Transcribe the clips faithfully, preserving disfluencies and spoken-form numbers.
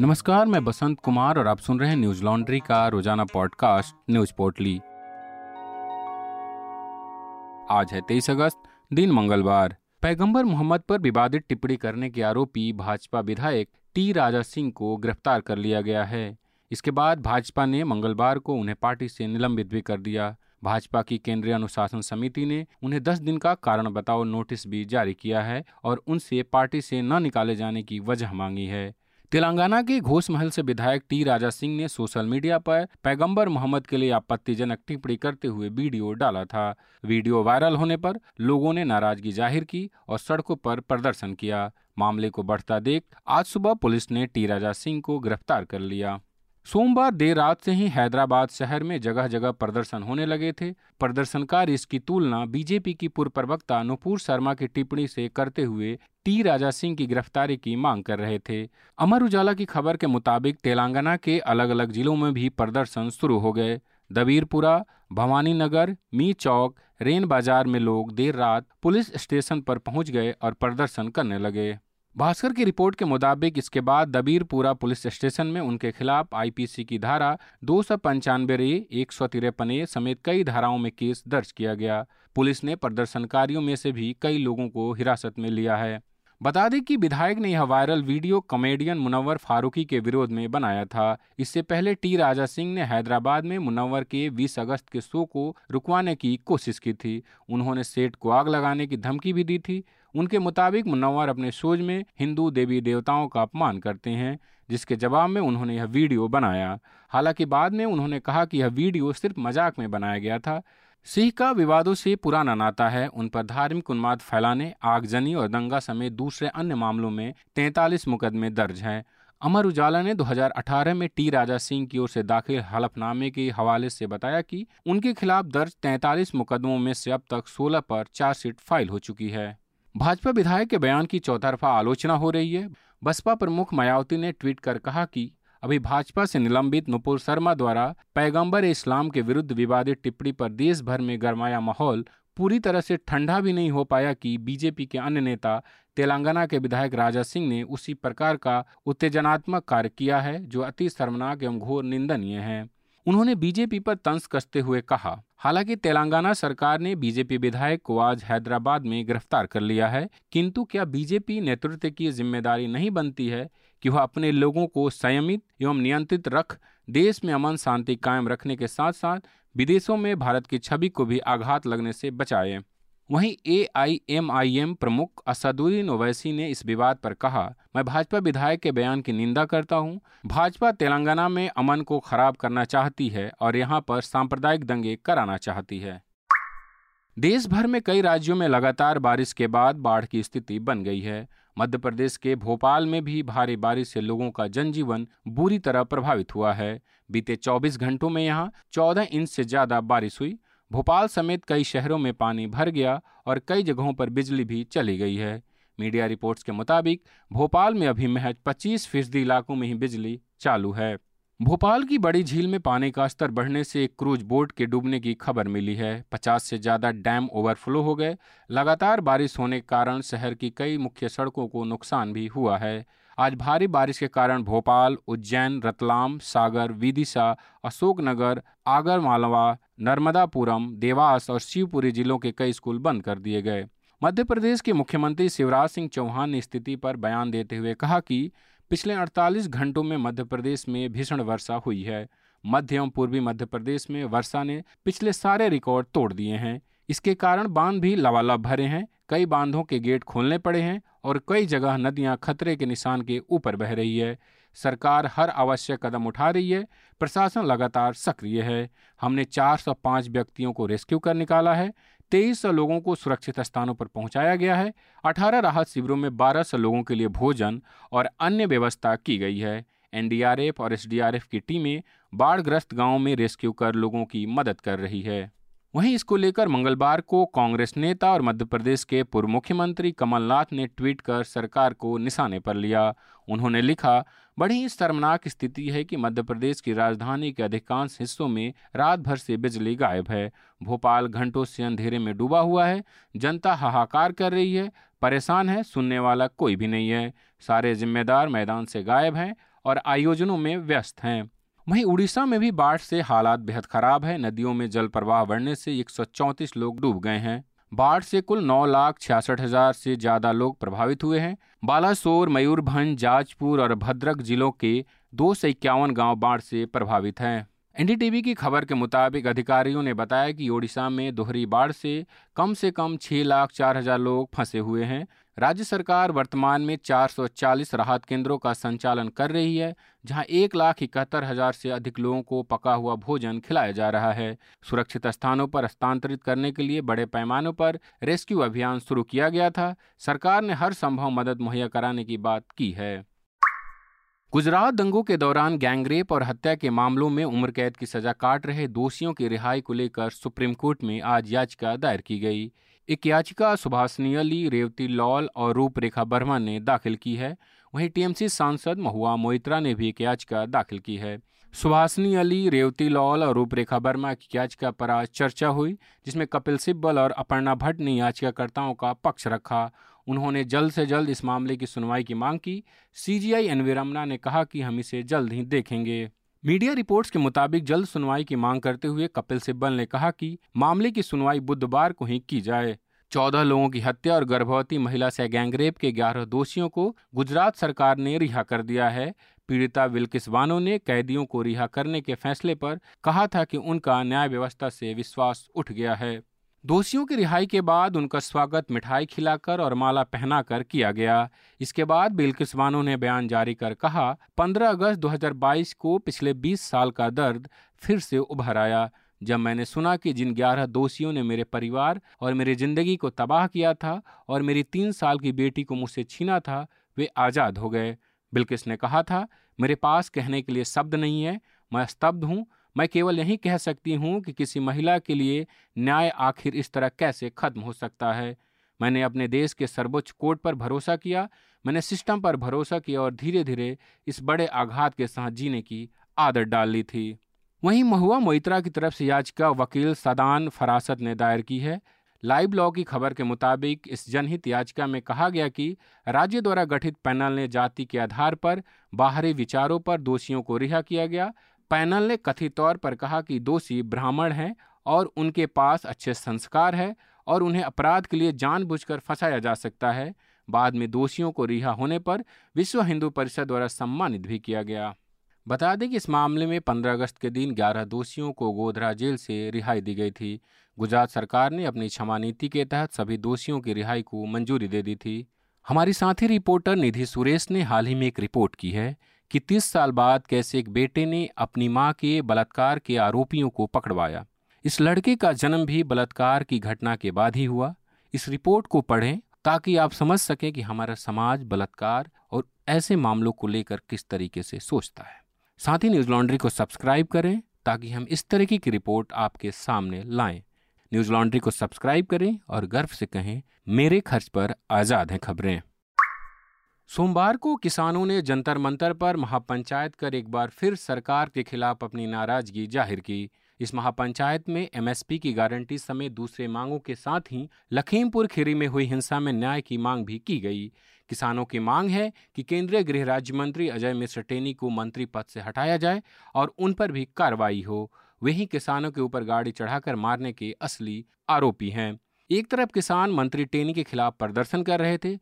नमस्कार, मैं बसंत कुमार और आप सुन रहे हैं न्यूज लॉन्ड्री का रोजाना पॉडकास्ट न्यूज पोटली। आज है तेईस अगस्त, दिन मंगलवार। पैगंबर मोहम्मद पर विवादित टिप्पणी करने के आरोपी भाजपा विधायक टी राजा सिंह को गिरफ्तार कर लिया गया है। इसके बाद भाजपा ने मंगलवार को उन्हें पार्टी से निलंबित भी कर दिया। भाजपा की केंद्रीय अनुशासन समिति ने उन्हें दस दिन का कारण बताओ नोटिस भी जारी किया है और उनसे पार्टी से न निकाले जाने की वजह मांगी है। तेलंगाना के घोषमहल से विधायक टी राजा सिंह ने सोशल मीडिया पर पैगंबर मोहम्मद के लिए आपत्तिजनक टिप्पणी करते हुए वीडियो डाला था। वीडियो वायरल होने पर लोगों ने नाराजगी जाहिर की और सड़कों पर प्रदर्शन किया। मामले को बढ़ता देख आज सुबह पुलिस ने टी राजा सिंह को गिरफ्तार कर लिया। सोमवार देर रात से ही हैदराबाद शहर में जगह जगह प्रदर्शन होने लगे थे। प्रदर्शनकारी इसकी तुलना बीजेपी की पूर्व प्रवक्ता नूपुर शर्मा की टिप्पणी से करते हुए टी राजा सिंह की गिरफ्तारी की मांग कर रहे थे। अमर उजाला की खबर के मुताबिक तेलंगाना के अलग अलग जिलों में भी प्रदर्शन शुरू हो गए। दबीरपुरा, भवानी नगर, मी चौक, रेन बाजार में लोग देर रात पुलिस स्टेशन पर पहुंच गए और प्रदर्शन करने लगे। भास्कर की रिपोर्ट के मुताबिक इसके बाद दबीरपुरा पुलिस स्टेशन में उनके खिलाफ आईपीसी की धारा दो सौ पंचानवे रे एक सौ तिरपन ए समेत कई धाराओं में केस दर्ज किया गया। पुलिस ने प्रदर्शनकारियों में से भी कई लोगों को हिरासत में लिया है। बता दें कि विधायक ने यह viral video comedian Munawar Faruqui के विरोध में बनाया था। इससे पहले टी राजा सिंह ने हैदराबाद में मुनव्वर के बीस अगस्त के शो को रुकवाने की कोशिश की थी। उन्होंने सेट को आग लगाने की धमकी भी दी थी। उनके मुताबिक मुनव्वर अपने शोज में हिंदू देवी देवताओं का अपमान करते हैं, जिसके जवाब में उन्होंने यह वीडियो बनाया। हालांकि बाद में उन्होंने कहा कि यह वीडियो सिर्फ मजाक में बनाया गया था। सिंह का विवादों से पुराना नाता है। उन पर धार्मिक उन्माद फैलाने, आगजनी और दंगा समेत दूसरे अन्य मामलों में तैंतालीस मुकदमे दर्ज हैं। अमर उजाला ने दो हज़ार अठारह में टी राजा सिंह की ओर से दाखिल हलफनामे के हवाले से बताया कि उनके खिलाफ दर्ज तैंतालीस मुकदमों में से अब तक सोलह पर चार्जशीट फाइल हो चुकी है। भाजपा विधायक के बयान की चौतरफा आलोचना हो रही है। बसपा प्रमुख मायावती ने ट्वीट कर कहा कि अभी भाजपा से निलंबित नूपुर शर्मा द्वारा पैगंबर इस्लाम के विरुद्ध विवादित टिप्पणी पर देश भर में गरमाया माहौल। पूरी तरह से ठंडा भी नहीं हो पाया कि बीजेपी के अन्य नेता तेलंगाना के विधायक राजा सिंह ने उसी प्रकार का उत्तेजनात्मक कार्य किया है जो अति शर्मनाक एवं घोर निंदनीय है। उन्होंने बीजेपी पर तंज कसते हुए कहा, हालांकि तेलंगाना सरकार ने बीजेपी विधायक को आज हैदराबाद में गिरफ्तार कर लिया है, किंतु क्या बीजेपी नेतृत्व की जिम्मेदारी नहीं बनती है कि वह अपने लोगों को संयमित एवं नियंत्रित रख देश में अमन शांति कायम रखने के साथ साथ विदेशों में भारत की छवि को भी आघात लगने से बचाए। वहीं ए आई एम आई एम प्रमुख असदुद्दीन ओवैसी ने इस विवाद पर कहा, मैं भाजपा विधायक के बयान की निंदा करता हूं। भाजपा तेलंगाना में अमन को खराब करना चाहती है और यहां पर सांप्रदायिक दंगे कराना चाहती है। देश भर में कई राज्यों में लगातार बारिश के बाद बाढ़ की स्थिति बन गई है। मध्य प्रदेश के भोपाल में भी भारी बारिश से लोगों का जनजीवन बुरी तरह प्रभावित हुआ है। बीते चौबीस घंटों में यहां चौदह इंच से ज्यादा बारिश हुई। भोपाल समेत कई शहरों में पानी भर गया और कई जगहों पर बिजली भी चली गई है। मीडिया रिपोर्ट्स के मुताबिक भोपाल में अभी महज पच्चीस फीसदी इलाकों में ही बिजली चालू है। भोपाल की बड़ी झील में पानी का स्तर बढ़ने से एक क्रूज बोट के डूबने की खबर मिली है। पचास से ज्यादा डैम ओवरफ्लो हो गए। लगातार बारिश होने के कारण शहर की कई मुख्य सड़कों को नुकसान भी हुआ है। आज भारी बारिश के कारण भोपाल, उज्जैन, रतलाम, सागर, विदिशा, अशोकनगर, आगर मालवा, नर्मदापुरम, देवास और शिवपुरी जिलों के कई स्कूल बंद कर दिए गए। मध्य प्रदेश के मुख्यमंत्री शिवराज सिंह चौहान ने स्थिति पर बयान देते हुए कहा कि पिछले अड़तालीस घंटों में मध्य प्रदेश में भीषण वर्षा हुई है। मध्य एवं पूर्वी मध्य प्रदेश में वर्षा ने पिछले सारे रिकॉर्ड तोड़ दिए हैं। इसके कारण बांध भी लबालब भरे हैं। कई बांधों के गेट खोलने पड़े हैं और कई जगह नदियां खतरे के निशान के ऊपर बह रही है। सरकार हर आवश्यक कदम उठा रही है। प्रशासन लगातार सक्रिय है। हमने चार सौ पाँच व्यक्तियों को रेस्क्यू कर निकाला है। तेईस सौ लोगों को सुरक्षित स्थानों पर पहुंचाया गया है। अठारह राहत शिविरों में बारह सौ लोगों के लिए भोजन और अन्य व्यवस्था की गई है। एन डी आर एफ और एस डी आर एफ की टीमें बाढ़ग्रस्त गाँव में रेस्क्यू कर लोगों की मदद कर रही है। वहीं इसको लेकर मंगलवार को कांग्रेस नेता और मध्य प्रदेश के पूर्व मुख्यमंत्री कमलनाथ ने ट्वीट कर सरकार को निशाने पर लिया। उन्होंने लिखा, बड़ी ही शर्मनाक स्थिति है कि मध्य प्रदेश की राजधानी के अधिकांश हिस्सों में रात भर से बिजली गायब है। भोपाल घंटों से अंधेरे में डूबा हुआ है। जनता हाहाकार कर रही है, परेशान है, सुनने वाला कोई भी नहीं है। सारे जिम्मेदार मैदान से गायब हैं और आयोजनों में व्यस्त हैं। वहीं उड़ीसा में भी बाढ़ से हालात बेहद खराब है। नदियों में जल प्रवाह बढ़ने से एक सौ चौंतीस लोग डूब गए हैं। बाढ़ से कुल नौ लाख छियासठ हजार से ज्यादा लोग प्रभावित हुए हैं। बालासोर, मयूरभंज, जाजपुर और भद्रक जिलों के दो सौ इक्यावन गाँव बाढ़ से प्रभावित हैं। एनडीटीवी की खबर के मुताबिक अधिकारियों ने बताया कि ओडिशा में दोहरी बाढ़ से कम से कम छह लाख चार हजार लोग फंसे हुए हैं। राज्य सरकार वर्तमान में चार सौ चालीस राहत केंद्रों का संचालन कर रही है, जहां एक लाख इकहत्तर हजार से अधिक लोगों को पका हुआ भोजन खिलाया जा रहा है। सुरक्षित स्थानों पर हस्तांतरित करने के लिए बड़े पैमाने पर रेस्क्यू अभियान शुरू किया गया था। सरकार ने हर संभव मदद मुहैया कराने की बात की है। गुजरात दंगों के दौरान गैंगरेप और हत्या के मामलों में उम्र कैद की सजा काट रहे दोषियों की रिहाई को लेकर सुप्रीम कोर्ट में आज याचिका दायर की गई। एक याचिका सुभाषनी अली, रेवती लॉल और रूपरेखा वर्मा ने दाखिल की है। वहीं टीएमसी सांसद महुआ मोइत्रा ने भी एक याचिका दाखिल की है। सुभाषनी अली, रेवती लॉल और रूपरेखा वर्मा की याचिका पर आज चर्चा हुई, जिसमें कपिल सिब्बल और अपर्णा भट्ट ने याचिकाकर्ताओं का पक्ष रखा। उन्होंने जल्द से जल्द इस मामले की सुनवाई की मांग की। सीजीआई एनवीरमना ने कहा कि हम इसे जल्द ही देखेंगे। मीडिया रिपोर्ट्स के मुताबिक जल्द सुनवाई की मांग करते हुए कपिल सिब्बल ने कहा कि मामले की सुनवाई बुधवार को ही की जाए। चौदह लोगों की हत्या और गर्भवती महिला से गैंगरेप के ग्यारह दोषियों को गुजरात सरकार ने रिहा कर दिया है। पीड़िता बिल्किस बानो ने कैदियों को रिहा करने के फैसले पर कहा था कि उनका न्याय व्यवस्था से विश्वास उठ गया है। दोषियों की रिहाई के बाद उनका स्वागत मिठाई खिलाकर और माला पहनाकर किया गया। इसके बाद बिल्किस बानो ने बयान जारी कर कहा, पंद्रह अगस्त दो हज़ार बाईस को पिछले बीस साल का दर्द फिर से उभर आया, जब मैंने सुना कि जिन ग्यारह दोषियों ने मेरे परिवार और मेरी जिंदगी को तबाह किया था और मेरी तीन साल की बेटी को मुझसे छीना था, वे आज़ाद हो गए। बिल्किस ने कहा था, मेरे पास कहने के लिए शब्द नहीं है, मैं स्तब्ध हूँ। मैं केवल यही कह सकती हूँ कि किसी महिला के लिए न्याय आखिर इस तरह कैसे खत्म हो सकता है। मैंने अपने देश के सर्वोच्च कोर्ट पर भरोसा किया, मैंने सिस्टम पर भरोसा किया और धीरे धीरे इस बड़े आघात के साथ जीने की आदत डाल ली थी। वहीं महुआ मोइत्रा की तरफ से याचिका वकील सादान फरासत ने दायर की है। लाइव लॉ की खबर के मुताबिक इस जनहित याचिका में कहा गया कि राज्य द्वारा गठित पैनल ने जाति के आधार पर बाहरी विचारों पर दोषियों को रिहा किया गया। पैनल ने कथित तौर पर कहा कि दोषी ब्राह्मण हैं और उनके पास अच्छे संस्कार है और उन्हें अपराध के लिए जानबूझकर फंसाया जा सकता है। बाद में दोषियों को रिहा होने पर विश्व हिंदू परिषद द्वारा सम्मानित भी किया गया। बता दें कि इस मामले में पंद्रह अगस्त के दिन ग्यारह दोषियों को गोधरा जेल से रिहाई दी गई थी। गुजरात सरकार ने अपनी क्षमा नीति के तहत सभी दोषियों की रिहाई को मंजूरी दे दी थी। हमारी साथी रिपोर्टर निधि सुरेश ने हाल ही में एक रिपोर्ट की है कि तीस साल बाद कैसे एक बेटे ने अपनी मां के बलात्कार के आरोपियों को पकड़वाया। इस लड़के का जन्म भी बलात्कार की घटना के बाद ही हुआ। इस रिपोर्ट को पढ़ें ताकि आप समझ सकें कि हमारा समाज बलात्कार और ऐसे मामलों को लेकर किस तरीके से सोचता है। साथ ही न्यूज लॉन्ड्री को सब्सक्राइब करें ताकि हम इस तरीके की रिपोर्ट आपके सामने लाएं। न्यूज लॉन्ड्री को सब्सक्राइब करें और गर्व से कहें, मेरे खर्च पर आजाद हैं खबरें। सोमवार को किसानों ने जंतर मंतर पर महापंचायत कर एक बार फिर सरकार के खिलाफ अपनी नाराजगी जाहिर की। इस महापंचायत में एमएसपी की गारंटी समेत दूसरे मांगों के साथ ही लखीमपुर खीरी में हुई हिंसा में न्याय की मांग भी की गई। किसानों की मांग है कि केंद्रीय गृह राज्य मंत्री अजय मिश्र टेनी को मंत्री पद से हटाया जाए और उन पर भी कार्रवाई हो। वही किसानों के ऊपर गाड़ी चढ़ाकर मारने के असली आरोपी हैं। एक तरफ किसान मंत्री टेनी के खिलाफ प्रदर्शन कर रहे थे,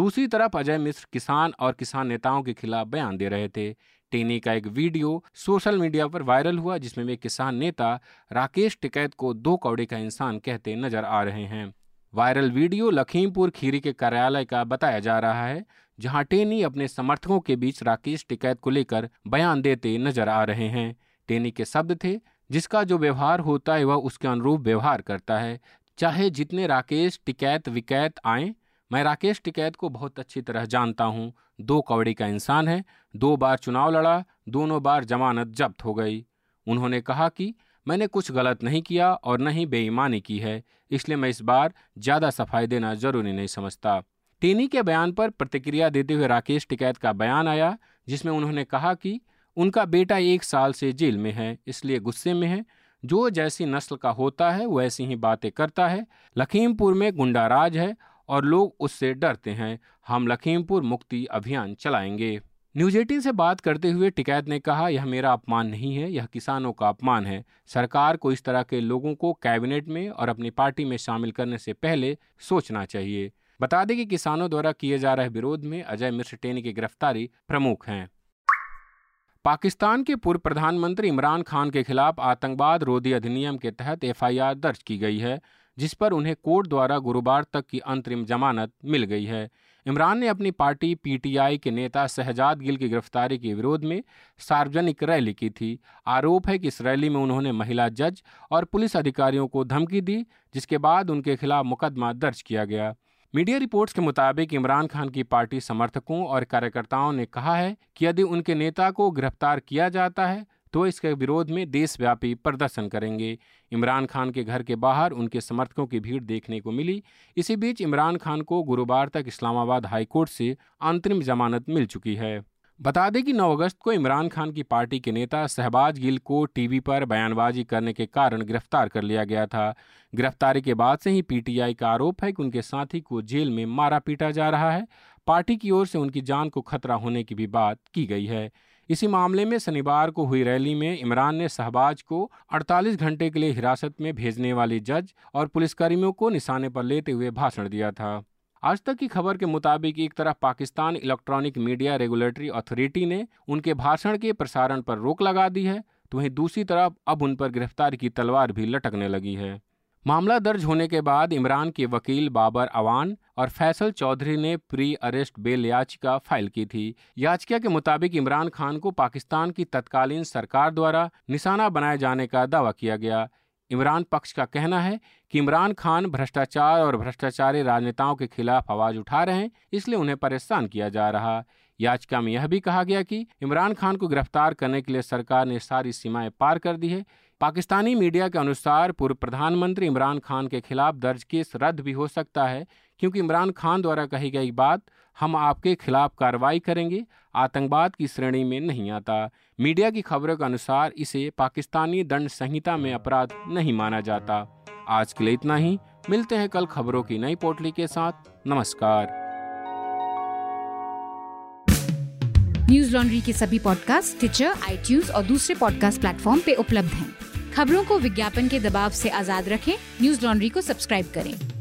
दूसरी तरफ अजय मिश्र किसान और किसान नेताओं के खिलाफ बयान दे रहे थे। टेनी का एक वीडियो सोशल मीडिया पर वायरल हुआ, जिसमें वे किसान नेता राकेश टिकैत को दो कौड़े का इंसान कहते नजर आ रहे हैं। वायरल वीडियो लखीमपुर खीरी के कार्यालय का बताया जा रहा है, जहां टेनी अपने समर्थकों के बीच राकेश टिकैत को लेकर बयान देते नजर आ रहे हैं। टेनी के शब्द थे, जिसका जो व्यवहार होता है वह उसके अनुरूप व्यवहार करता है, चाहे जितने राकेश टिकैत विकैत आए। मैं राकेश टिकैत को बहुत अच्छी तरह जानता हूँ, दो कौड़ी का इंसान है, दो बार चुनाव लड़ा, दोनों बार जमानत जब्त हो गई। उन्होंने कहा कि मैंने कुछ गलत नहीं किया और न ही बेईमानी की है, इसलिए मैं इस बार ज़्यादा सफाई देना जरूरी नहीं समझता। टेनी के बयान पर प्रतिक्रिया देते हुए राकेश टिकैत का बयान आया, जिसमें उन्होंने कहा कि उनका बेटा एक साल से जेल में है, इसलिए गुस्से में है। जो जैसी नस्ल का होता है वैसी ही बातें करता है। लखीमपुर में गुंडा राज है और लोग उससे डरते हैं। हम लखीमपुर मुक्ति अभियान चलाएंगे। न्यूज अठारह से बात करते हुए टिकैत ने कहा, यह मेरा अपमान नहीं है, यह किसानों का अपमान है। सरकार को इस तरह के लोगों को कैबिनेट में और अपनी पार्टी में शामिल करने से पहले सोचना चाहिए। बता दें कि किसानों द्वारा किए जा रहे विरोध में अजय मिश्र टेनी की गिरफ्तारी प्रमुख है। पाकिस्तान के पूर्व प्रधानमंत्री इमरान खान के खिलाफ आतंकवाद रोधी अधिनियम के तहत एफ आई आर दर्ज की गई है, जिस पर उन्हें कोर्ट द्वारा गुरुवार तक की अंतरिम जमानत मिल गई है। इमरान ने अपनी पार्टी पी टी आई के नेता सहजाद गिल की गिरफ्तारी के विरोध में सार्वजनिक रैली की थी। आरोप है कि इस रैली में उन्होंने महिला जज और पुलिस अधिकारियों को धमकी दी, जिसके बाद उनके खिलाफ मुकदमा दर्ज किया गया। मीडिया रिपोर्ट्स के मुताबिक इमरान खान की पार्टी समर्थकों और कार्यकर्ताओं ने कहा है कि यदि उनके नेता को गिरफ्तार किया जाता है तो इसके विरोध में देशव्यापी प्रदर्शन करेंगे। इमरान खान के घर के बाहर उनके समर्थकों की भीड़ देखने को मिली। इसी बीच इमरान खान को गुरुवार तक इस्लामाबाद हाईकोर्ट से अंतरिम जमानत मिल चुकी है। बता दें कि नौ अगस्त को इमरान खान की पार्टी के नेता सहबाज गिल को टीवी पर बयानबाजी करने के कारण गिरफ्तार कर लिया गया था। गिरफ्तारी के बाद से ही पी टी आई का आरोप है कि उनके साथी को जेल में मारा पीटा जा रहा है। पार्टी की ओर से उनकी जान को खतरा होने की भी बात की गई है। इसी मामले में शनिवार को हुई रैली में इमरान ने सहबाज को अड़तालीस घंटे के लिए हिरासत में भेजने वाले जज और पुलिसकर्मियों को निशाने पर लेते हुए भाषण दिया था। आज तक की खबर के मुताबिक एक तरफ Pakistan electronic media regulatory authority ने उनके भाषण के प्रसारण पर रोक लगा दी है, तो वहीं दूसरी तरफ अब उन पर गिरफ्तारी की तलवार भी लटकने लगी है। मामला दर्ज होने के बाद इमरान के वकील बाबर अवान और फैसल चौधरी ने प्री अरेस्ट बेल याचिका फाइल की थी। याचिका के मुताबिक इमरान खान को पाकिस्तान की तत्कालीन सरकार द्वारा निशाना बनाए जाने का दावा किया गया। इमरान पक्ष का कहना है कि इमरान खान भ्रष्टाचार और भ्रष्टाचारी राजनेताओं के खिलाफ आवाज उठा रहे हैं, इसलिए उन्हें परेशान किया जा रहा। याचिका में यह भी कहा गया कि इमरान खान को गिरफ्तार करने के लिए सरकार ने सारी सीमाएं पार कर दी है। पाकिस्तानी मीडिया के अनुसार पूर्व प्रधानमंत्री इमरान खान के खिलाफ दर्ज केस रद्द भी हो सकता है, क्योंकि इमरान खान द्वारा कही गई बात हम आपके खिलाफ कार्रवाई करेंगे आतंकवाद की श्रेणी में नहीं आता। मीडिया की खबरों के अनुसार इसे पाकिस्तानी दंड संहिता में अपराध नहीं माना जाता। आज के लिए इतना ही। मिलते हैं कल खबरों की नई पोटली के साथ। नमस्कार। न्यूज लॉन्ड्री के सभी पॉडकास्ट टिचर, आईट्यूज और दूसरे पॉडकास्ट प्लेटफॉर्म पे उपलब्ध हैं। खबरों को विज्ञापन के दबाव से आजाद रखें। न्यूज लॉन्ड्री को सब्सक्राइब करें।